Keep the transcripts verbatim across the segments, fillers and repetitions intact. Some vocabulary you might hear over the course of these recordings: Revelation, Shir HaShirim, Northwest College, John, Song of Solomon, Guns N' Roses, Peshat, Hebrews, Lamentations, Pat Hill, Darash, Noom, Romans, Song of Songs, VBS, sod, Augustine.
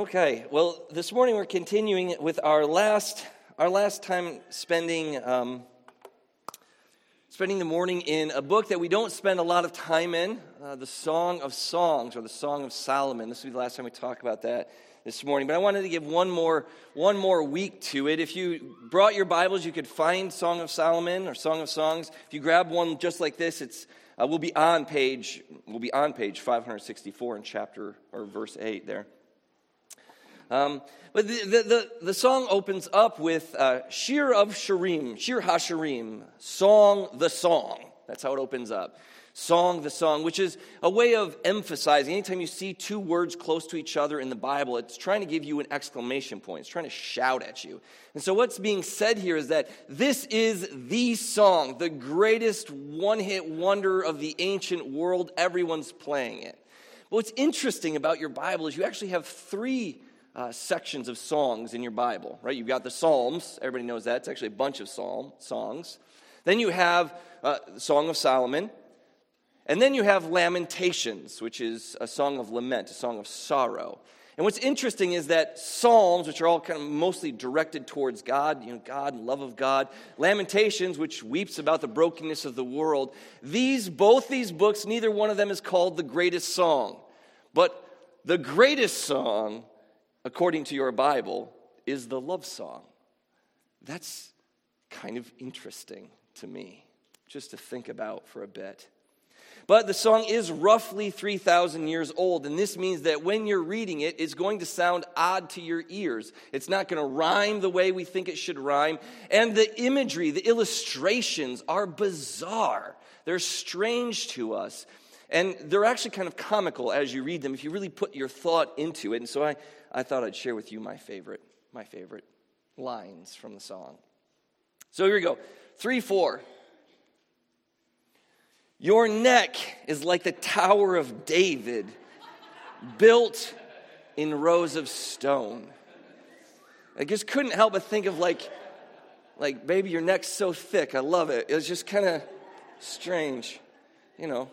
Okay, well, this morning we're continuing with our last our last time spending um, spending the morning in a book that we don't spend a lot of time in, uh, the Song of Songs or the Song of Solomon. This will be the last time we talk about that this morning. But I wanted to give one more one more week to it. If you brought your Bibles, you could find Song of Solomon or Song of Songs. If you grab one just like this, it's uh, we'll be on page we'll be on page five sixty-four in chapter or verse eight there. Um, but the, the, the, the song opens up with uh, Shir of Shirim, Shir HaShirim, Song the Song. That's how it opens up. Song the Song, which is a way of emphasizing. Anytime you see two words close to each other in the Bible, it's trying to give you an exclamation point. It's trying to shout at you. And so what's being said here is that this is the song, the greatest one-hit wonder of the ancient world. Everyone's playing it. But what's interesting about your Bible is you actually have three Uh, sections of songs in your Bible, right? You've got the Psalms. Everybody knows that. It's actually a bunch of psalm songs. Then you have uh, the Song of Solomon. And then you have Lamentations, which is a song of lament, a song of sorrow. And what's interesting is that Psalms, which are all kind of mostly directed towards God, you know, God and love of God, Lamentations, which weeps about the brokenness of the world, these, both these books, neither one of them is called the greatest song. But the greatest song, according to your Bible, is the love song. That's kind of interesting to me, just to think about for a bit. But the song is roughly three thousand years old, and this means that when you're reading it, it's going to sound odd to your ears. It's not going to rhyme the way we think it should rhyme. And the imagery, the illustrations are bizarre. They're strange to us. And they're actually kind of comical as you read them, if you really put your thought into it. And so I, I thought I'd share with you my favorite, my favorite lines from the song. So here we go. Three, four. Your neck is like the Tower of David, built in rows of stone. I just couldn't help but think of like, like, baby, your neck's so thick. I love it. It was just kind of strange, you know.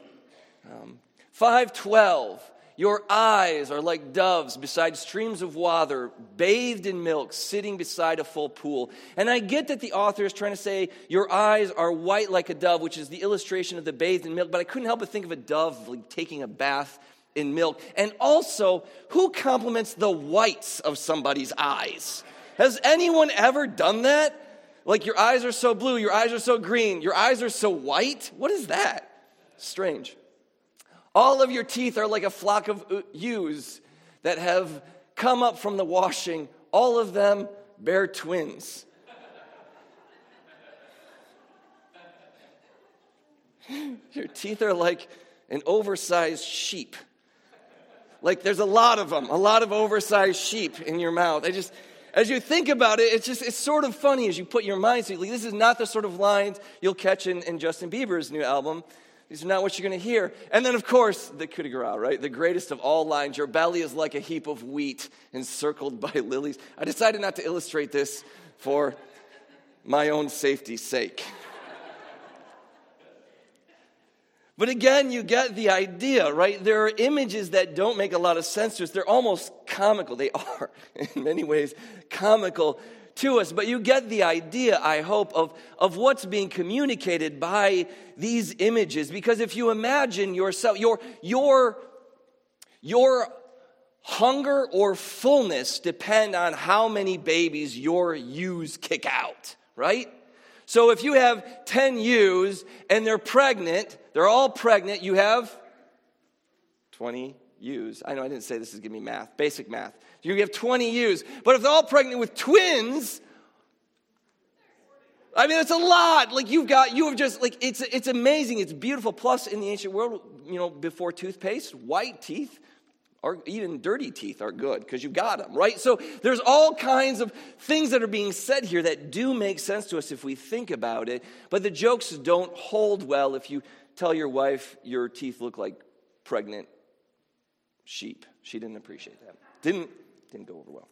Um, five twelve, your eyes are like doves beside streams of water, bathed in milk, sitting beside a full pool. And I get that the author is trying to say your eyes are white like a dove, which is the illustration of the bathed in milk, but I couldn't help but think of a dove like taking a bath in milk. And also, who compliments the whites of somebody's eyes? Has anyone ever done that? Like, your eyes are so blue, your eyes are so green, your eyes are so white? What is that? Strange. All of your teeth are like a flock of ewes that have come up from the washing. All of them bear twins. Your teeth are like an oversized sheep. Like, there's a lot of them, a lot of oversized sheep in your mouth. I just... As you think about it, it's just it's sort of funny as you put your mind to it. Like, this is not the sort of lines you'll catch in, in Justin Bieber's new album. These are not what you're going to hear. And then, of course, the coup de grace, right? The greatest of all lines. Your belly is like a heap of wheat encircled by lilies. I decided not to illustrate this for my own safety's sake. But again, you get the idea, right? There are images that don't make a lot of sense to us. They're almost comical. They are, in many ways, comical to us, but you get the idea, I hope, of, of what's being communicated by these images. Because if you imagine yourself, your your your hunger or fullness depend on how many babies your ewes kick out, right? So if you have ten ewes and they're pregnant, they're all pregnant, you have twenty ewes. I know I didn't say this is giving me math, basic math. You have twenty ewes, but if they're all pregnant with twins, I mean, it's a lot. Like, you've got, you have just, like, it's it's amazing. It's beautiful. Plus, in the ancient world, you know, before toothpaste, white teeth or even dirty teeth are good because you got them, right? So there's all kinds of things that are being said here that do make sense to us if we think about it, but the jokes don't hold well if you tell your wife your teeth look like pregnant sheep. She didn't appreciate that. Didn't didn't go over well.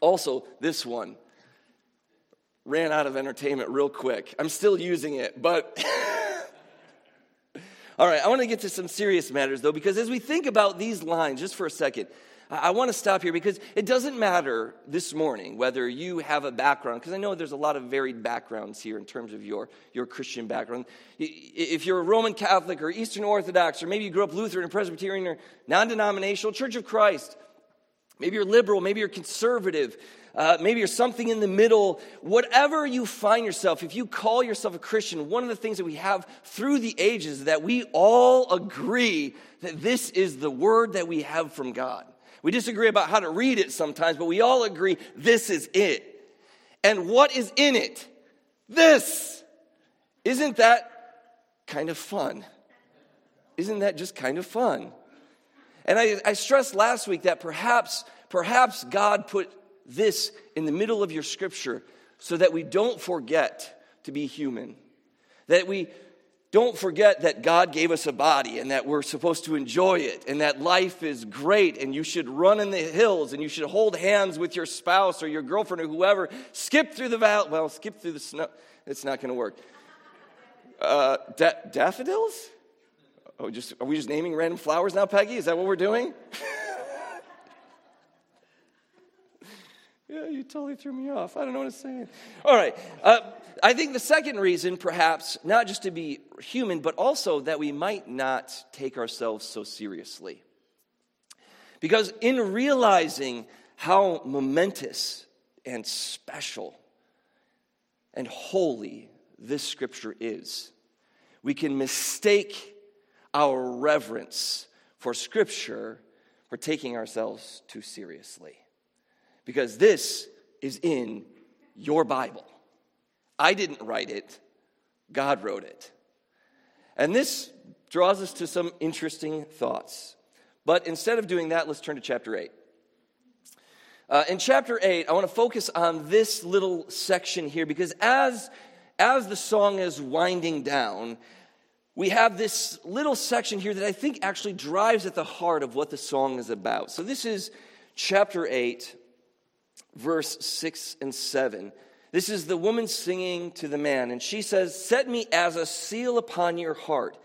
Also, this one ran out of entertainment real quick. I'm still using it, but All right, I want to get to some serious matters, though, because as we think about these lines, just for a second, I want to stop here because it doesn't matter this morning whether you have a background, because I know there's a lot of varied backgrounds here in terms of your, your Christian background. If you're a Roman Catholic or Eastern Orthodox, or maybe you grew up Lutheran, Presbyterian, or non-denominational, Church of Christ, maybe you're liberal, maybe you're conservative, uh, maybe you're something in the middle. Whatever you find yourself, if you call yourself a Christian, one of the things that we have through the ages is that we all agree that this is the word that we have from God. We disagree about how to read it sometimes, but we all agree this is it. And what is in it? This. Isn't that kind of fun? Isn't that just kind of fun? And I, I stressed last week that perhaps, perhaps God put this in the middle of your scripture so that we don't forget to be human. That we don't forget that God gave us a body and that we're supposed to enjoy it and that life is great and you should run in the hills and you should hold hands with your spouse or your girlfriend or whoever. Skip through the valley. Well, skip through the snow. It's not going to work. Uh, da- daffodils? Oh, just are we just naming random flowers now, Peggy? Is that what we're doing? Yeah, you totally threw me off. I don't know what to say. All right. Uh, I think the second reason, perhaps, not just to be human, but also that we might not take ourselves so seriously. Because in realizing how momentous and special and holy this scripture is, we can mistake our reverence for scripture for taking ourselves too seriously. Because this is in your Bible. I didn't write it. God wrote it. And this draws us to some interesting thoughts. But instead of doing that, let's turn to chapter eight. Uh, in chapter eight, I want to focus on this little section here because as, as the song is winding down, we have this little section here that I think actually drives at the heart of what the song is about. So this is chapter eight, verse six and seven. This is the woman singing to the man, and she says, "Set me as a seal upon your heart,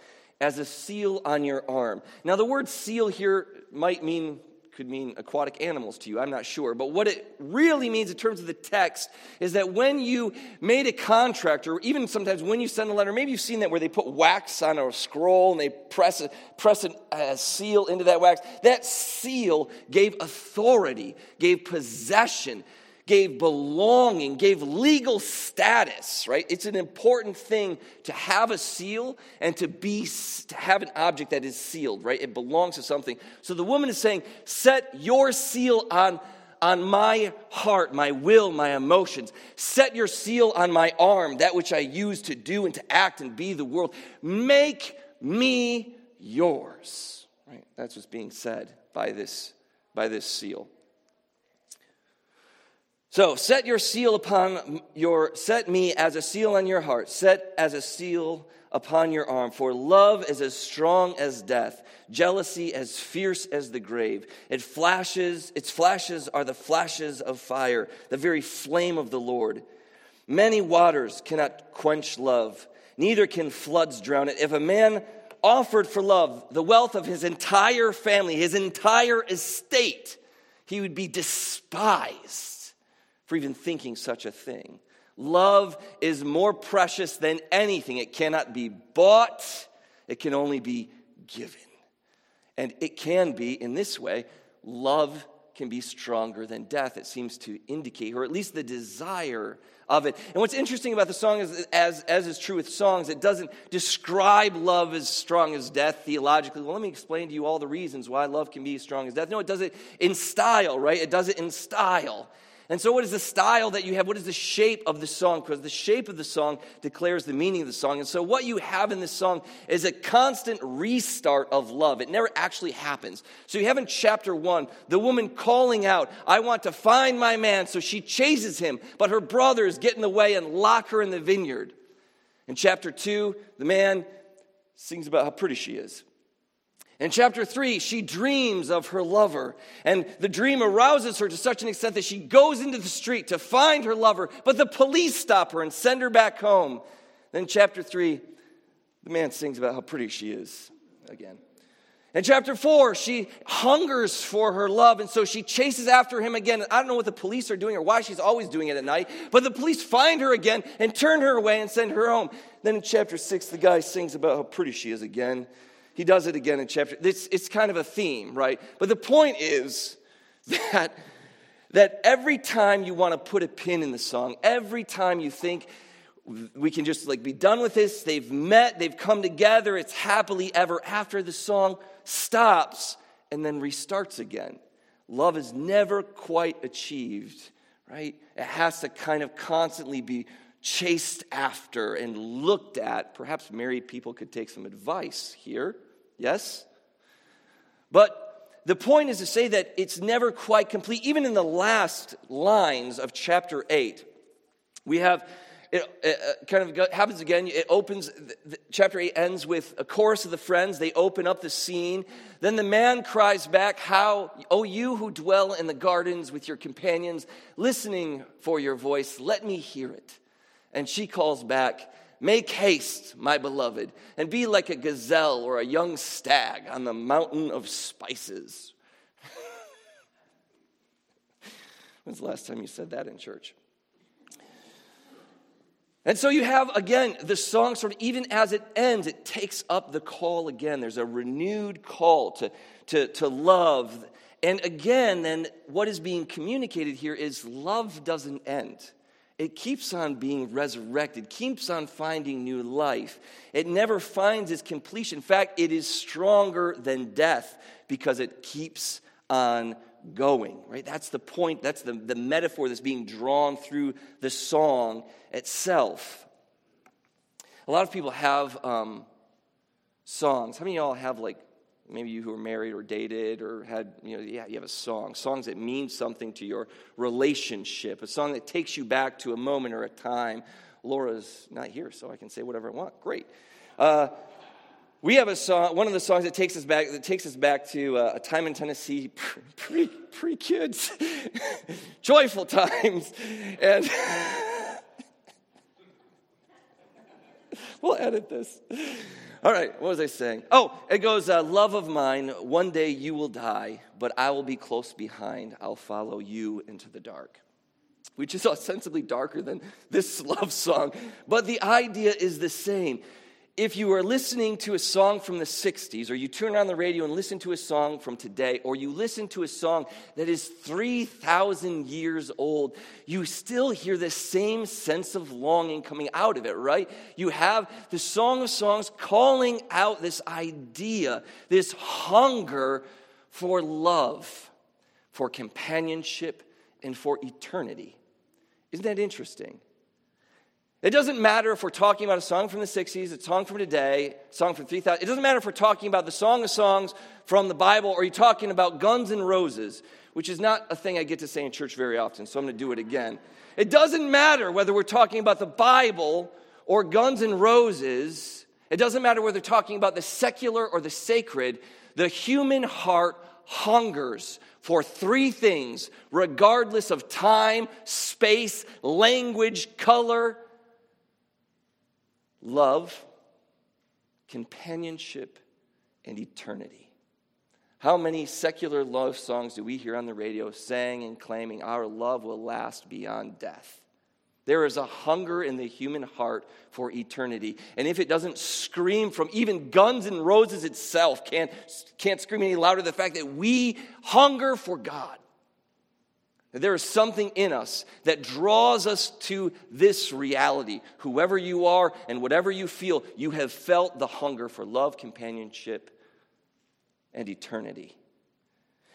as a seal on your arm." Now, the word seal here might mean, could mean aquatic animals to you, I'm not sure. But what it really means in terms of the text is that when you made a contract, or even sometimes when you send a letter, maybe you've seen that where they put wax on a scroll and they press a, press a uh, seal into that wax. That seal gave authority, gave possession, gave belonging, gave legal status, right? It's an important thing to have a seal and to be to have an object that is sealed, right? It belongs to something. So the woman is saying, set your seal on, on my heart, my will, my emotions. Set your seal on my arm, that which I use to do and to act and be the world. Make me yours, right? That's what's being said by this, by this seal. So set your seal upon your, set me as a seal on your heart, set as a seal upon your arm. For love is as strong as death, jealousy as fierce as the grave. It flashes, its flashes are the flashes of fire, the very flame of the Lord. Many waters cannot quench love, neither can floods drown it. If a man offered for love the wealth of his entire family, his entire estate, he would be despised for even thinking such a thing. Love is more precious than anything. It cannot be bought. It can only be given. And it can be, in this way, love can be stronger than death, it seems to indicate, or at least the desire of it. And what's interesting about the song is, as, as is true with songs, it doesn't describe love as strong as death theologically. Well, let me explain to you all the reasons why love can be as strong as death. No, it does it in style, right? It does it in style. And so what is the style that you have? What is the shape of the song? Because the shape of the song declares the meaning of the song. And so what you have in this song is a constant restart of love. It never actually happens. So you have in chapter one, the woman calling out, I want to find my man. So she chases him, but her brothers get in the way and lock her in the vineyard. In chapter two, the man sings about how pretty she is. In chapter three, she dreams of her lover, and the dream arouses her to such an extent that she goes into the street to find her lover, but the police stop her and send her back home. Then chapter three, The man sings about how pretty she is again. In chapter four, she hungers for her love, and so she chases after him again. I don't know what the police are doing or why she's always doing it at night, but the police find her again and turn her away and send her home. Then in chapter six, the guy sings about how pretty she is again. He does it again in chapter... It's, it's kind of a theme, right? But the point is that, that every time you want to put a pin in the song, every time you think... we can just like be done with this. They've met, they've come together, it's happily ever after. The song stops and then restarts again. Love is never quite achieved, right? It has to kind of constantly be chased after and looked at. Perhaps married people could take some advice here, yes? But the point is to say that it's never quite complete. Even in the last lines of chapter eight, we have... It kind of happens again. It opens, chapter eight ends with a chorus of the friends. They open up the scene. Then the man cries back, "How, oh, you who dwell in the gardens with your companions, listening for your voice, let me hear it." And she calls back, "Make haste, my beloved, and be like a gazelle or a young stag on the mountain of spices." When's the last time you said that in church? And so you have, again, the song sort of, even as it ends, it takes up the call again. There's a renewed call to, to, to love. And again, then, what is being communicated here is love doesn't end. It keeps on being resurrected, keeps on finding new life. It never finds its completion. In fact, it is stronger than death because it keeps on going, right? That's the point. That's the, the metaphor that's being drawn through the song itself. A lot of people have um, songs. How many of y'all have, like, maybe you who are married or dated or had, you know, yeah, you have a song. Songs that mean something to your relationship. A song that takes you back to a moment or a time. Laura's not here, so I can say whatever I want. Great. Uh, We have a song, one of the songs that takes us back, that takes us back to uh, a time in Tennessee, pre, pre kids, joyful times, and we'll edit this. All right, what was I saying? Oh, it goes, uh, "Love of mine, one day you will die, but I will be close behind. I'll follow you into the dark," which is ostensibly darker than this love song, but the idea is the same. If you are listening to a song from the sixties, or you turn on the radio and listen to a song from today, or you listen to a song that is three thousand years old, you still hear the same sense of longing coming out of it, right? You have the Song of Songs calling out this idea, this hunger for love, for companionship, and for eternity. Isn't that interesting? It doesn't matter if we're talking about a song from the sixties, a song from today, a song from three thousand. It doesn't matter if we're talking about the Song of Songs from the Bible or you're talking about Guns N' Roses, which is not a thing I get to say in church very often, so I'm going to do it again. It doesn't matter whether we're talking about the Bible or Guns N' Roses. It doesn't matter whether we're talking about the secular or the sacred. The human heart hungers for three things, regardless of time, space, language, color: love, companionship, and eternity. How many secular love songs do we hear on the radio saying and claiming our love will last beyond death? There is a hunger in the human heart for eternity. And if it doesn't scream from even Guns N' Roses itself, can't, can't scream any louder the fact that we hunger for God. There is something in us that draws us to this reality. Whoever you are and whatever you feel, you have felt the hunger for love, companionship, and eternity.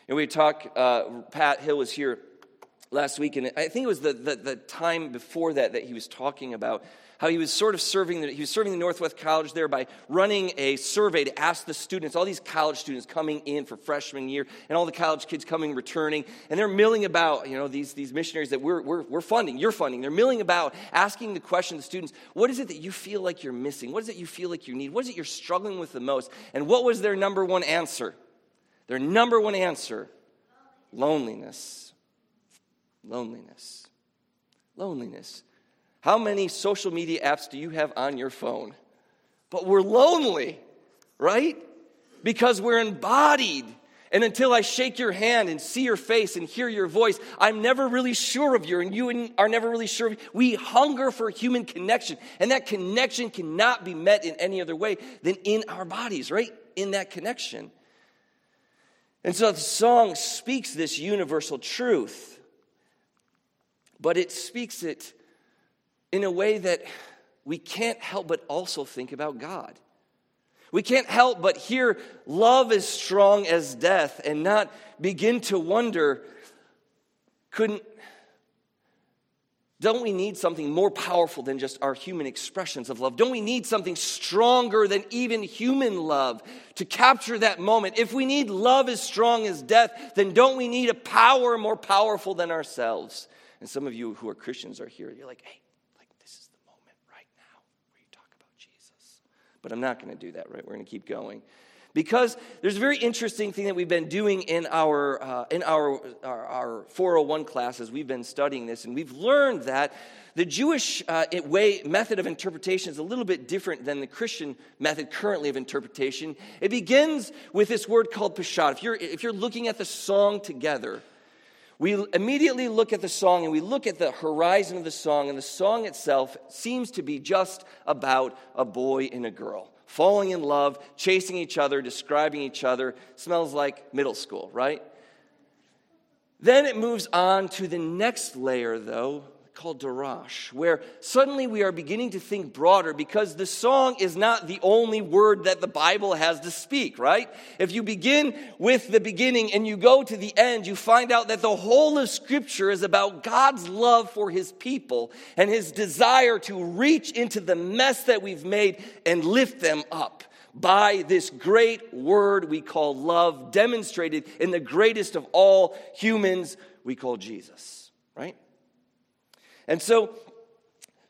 And we talk, uh, Pat Hill was here last week, and I think it was the, the, the time before that that he was talking about how he was sort of serving, the, he was serving the Northwest College there by running a survey to ask the students, all these college students coming in for freshman year, and all the college kids coming, returning, and they're milling about, you know, these, these missionaries that we're, we're, we're funding, you're funding, they're milling about, asking the question to the students, what is it that you feel like you're missing? What is it you feel like you need? What is it you're struggling with the most? And what was their number one answer? Their number one answer, loneliness. Loneliness. Loneliness. Loneliness. How many social media apps do you have on your phone? but we're lonely, right? Because we're embodied. And until I shake your hand and see your face and hear your voice, I'm never really sure of you, and you are never really sure of you. We hunger for human connection, and that connection cannot be met in any other way than in our bodies, right? In that connection. And so the song speaks this universal truth, but it speaks it in a way that we can't help but also think about God. We can't help but hear love is strong as death and not begin to wonder, couldn't, don't we need something more powerful than just our human expressions of love? Don't we need something stronger than even human love to capture that moment? If we need love as strong as death, then don't we need a power more powerful than ourselves? And some of you who are Christians are here, you're like, hey, like this is the moment right now where you talk about Jesus. But I'm not going to do that, right? We're going to keep going. Because there's a very interesting thing that we've been doing in our uh, in our, our our four oh one classes. We've been studying this, and we've learned that the Jewish uh, way method of interpretation is a little bit different than the Christian method currently of interpretation. It begins with this word called Peshat. If you're if you're looking at the song together, we immediately look at the song and we look at the horizon of the song, and the song itself seems to be just about a boy and a girl falling in love, chasing each other, describing each other. Smells like middle school, right? Then it moves on to the next layer, though, called Darash, where suddenly we are beginning to think broader, because the song is not the only word that the Bible has to speak, right? If you begin with the beginning and you go to the end, you find out that the whole of Scripture is about God's love for His people and His desire to reach into the mess that we've made and lift them up by this great word we call love, demonstrated in the greatest of all humans we call Jesus, right? And so,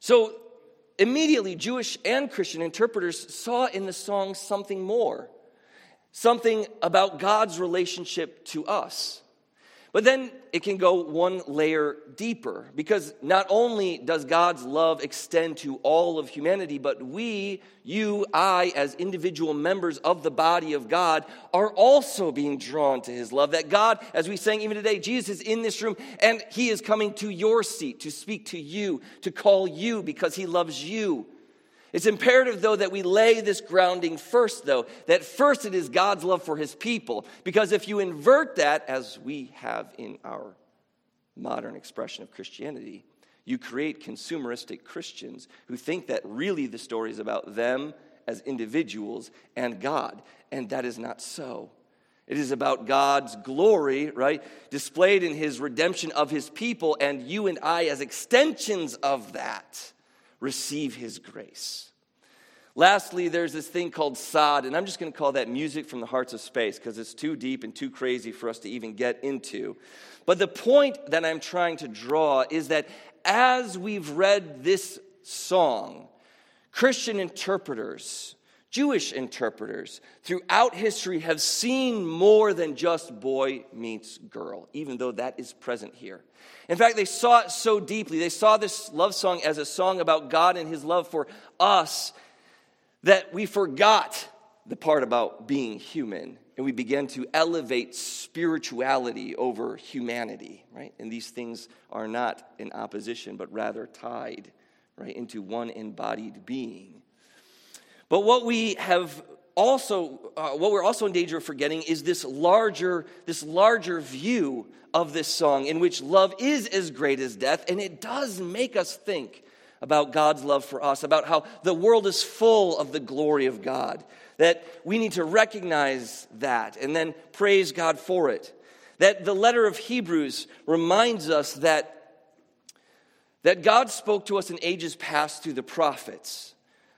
so immediately Jewish and Christian interpreters saw in the song something more, something about God's relationship to us. But then it can go one layer deeper, because not only does God's love extend to all of humanity, but we, you, I, as individual members of the body of God, are also being drawn to His love. That God, as we sang even today, Jesus is in this room, and He is coming to your seat to speak to you, to call you, because He loves you. It's imperative, though, that we lay this grounding first, though, that first it is God's love for His people. Because if you invert that, as we have in our modern expression of Christianity, you create consumeristic Christians who think that really the story is about them as individuals and God. And that is not so. It is about God's glory, right, displayed in His redemption of His people, and you and I as extensions of that receive His grace. Lastly, there's this thing called sod, and I'm just going to call that music from the hearts of space, because it's too deep and too crazy for us to even get into. But the point that I'm trying to draw is that as we've read this song, Christian interpreters, Jewish interpreters throughout history have seen more than just boy meets girl, even though that is present here. In fact, they saw it so deeply. They saw this love song as a song about God and His love for us that we forgot the part about being human, and we began to elevate spirituality over humanity, right? And these things are not in opposition, but rather tied, right, into one embodied being. But what we have also, uh, what we're also in danger of forgetting is this larger, this larger view of this song, in which love is as great as death, and it does make us think about God's love for us, about how the world is full of the glory of God, that we need to recognize that and then praise God for it. That the letter of Hebrews reminds us that, that God spoke to us in ages past through the prophets,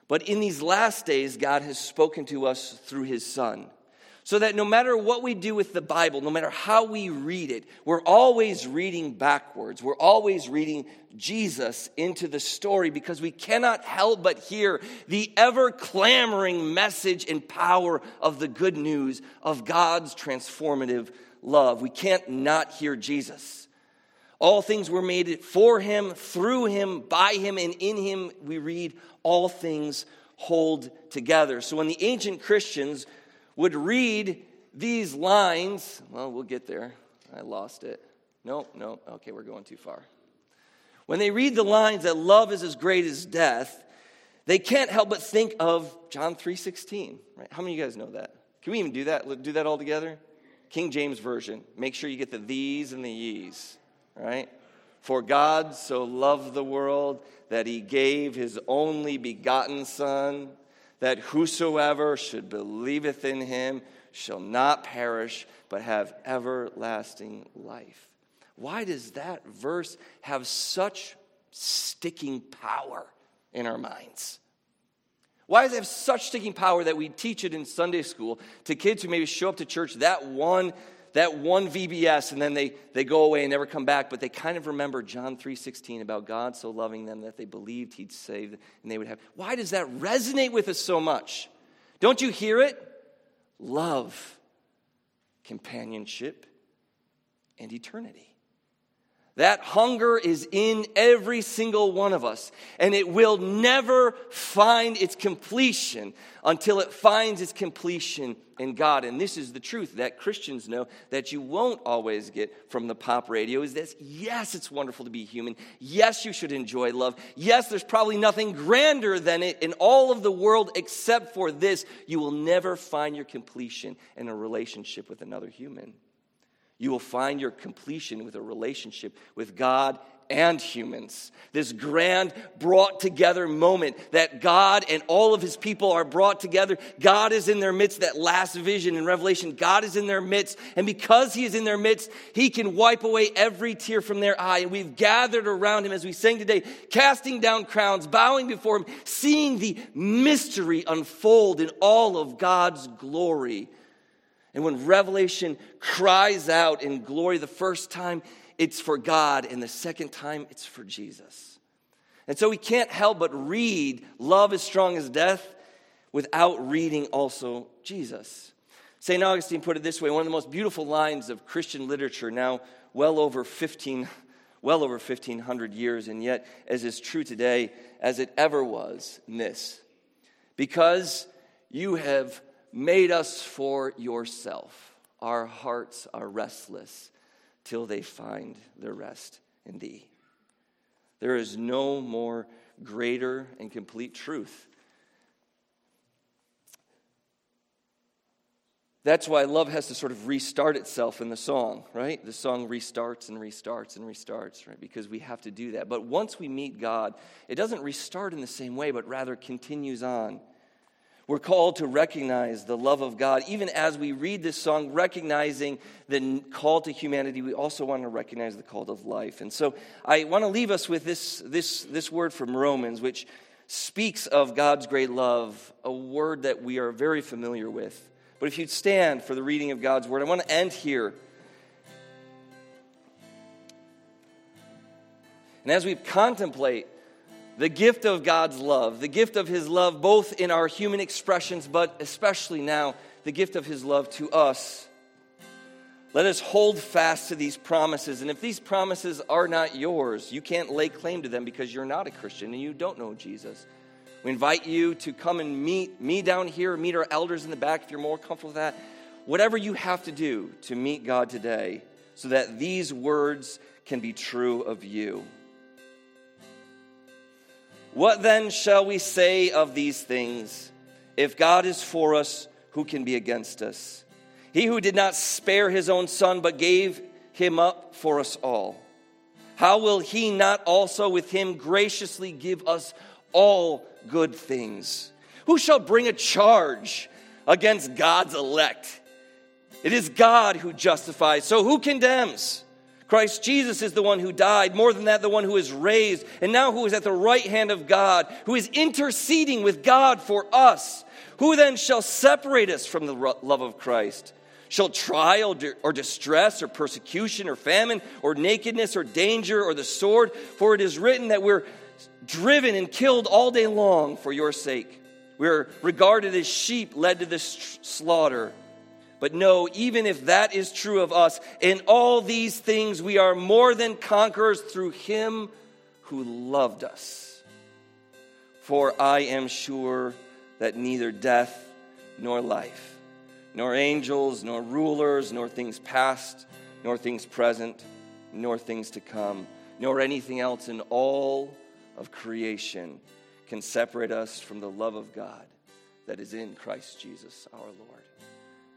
but in these last days, God has spoken to us through His Son. So that no matter what we do with the Bible, no matter how we read it, we're always reading backwards. We're always reading Jesus into the story, because we cannot help but hear the ever-clamoring message and power of the good news of God's transformative love. We can't not hear Jesus. All things were made for Him, through Him, by Him, and in Him, we read, all things hold together. So when the ancient Christians would read these lines, well, we'll get there. I lost it. No, no, okay, we're going too far. When they read the lines that love is as great as death, they can't help but think of John three sixteen. Right? How many of you guys know that? Can we even do that? Do that all together? King James Version. Make sure you get the these and the ye's. Right? For God so loved the world that he gave his only begotten Son, that whosoever should believeth in him shall not perish, but have everlasting life. Why does that verse have such sticking power in our minds? Why does it have such sticking power that we teach it in Sunday school to kids who maybe show up to church that one that one V B S and then they, they go away and never come back, but they kind of remember John three sixteen about God so loving them that they believed he'd save them and they would have. Why does that resonate with us so much? Don't you hear it? Love, companionship, and eternity. That hunger is in every single one of us, and it will never find its completion until it finds its completion in God. And this is the truth that Christians know that you won't always get from the pop radio is this. Yes, it's wonderful to be human. Yes, you should enjoy love. Yes, there's probably nothing grander than it in all of the world except for this. You will never find your completion in a relationship with another human. You will find your completion with a relationship with God and humans. This grand brought together moment that God and all of his people are brought together. God is in their midst, that last vision in Revelation. God is in their midst. And because he is in their midst, he can wipe away every tear from their eye. And we've gathered around him as we sang today, casting down crowns, bowing before him, seeing the mystery unfold in all of God's glory. And when Revelation cries out in glory, the first time it's for God, and the second time it's for Jesus. And so we can't help but read love as strong as death without reading also Jesus. Saint Augustine put it this way, one of the most beautiful lines of Christian literature now well over fifteen, well over fifteen hundred years, and yet as is true today as it ever was in this. Because you have made us for yourself. Our hearts are restless till they find their rest in thee. There is no more greater and complete truth. That's why love has to sort of restart itself in the song, right? The song restarts and restarts and restarts, right? Because we have to do that. But once we meet God, it doesn't restart in the same way, but rather continues on. We're called to recognize the love of God. Even as we read this song, recognizing the call to humanity, we also want to recognize the call to life. And so I want to leave us with this, this, this word from Romans, which speaks of God's great love, a word that we are very familiar with. But if you'd stand for the reading of God's word, I want to end here. And as we contemplate the gift of God's love, the gift of his love both in our human expressions, but especially now, the gift of his love to us. Let us hold fast to these promises. And if these promises are not yours, you can't lay claim to them because you're not a Christian and you don't know Jesus. We invite you to come and meet me down here, meet our elders in the back if you're more comfortable with that. Whatever you have to do to meet God today so that these words can be true of you. What then shall we say of these things? If God is for us, who can be against us? He who did not spare his own son, but gave him up for us all, how will he not also with him graciously give us all good things? Who shall bring a charge against God's elect? It is God who justifies, so who condemns? Christ Jesus is the one who died, more than that, the one who is raised, and now who is at the right hand of God, who is interceding with God for us. Who then shall separate us from the love of Christ? Shall trial or distress or persecution or famine or nakedness or danger or the sword? For it is written that we're driven and killed all day long for your sake. We are regarded as sheep led to the slaughter. But no, even if that is true of us, in all these things we are more than conquerors through him who loved us. For I am sure that neither death nor life, nor angels, nor rulers, nor things past, nor things present, nor things to come, nor anything else in all of creation can separate us from the love of God that is in Christ Jesus our Lord.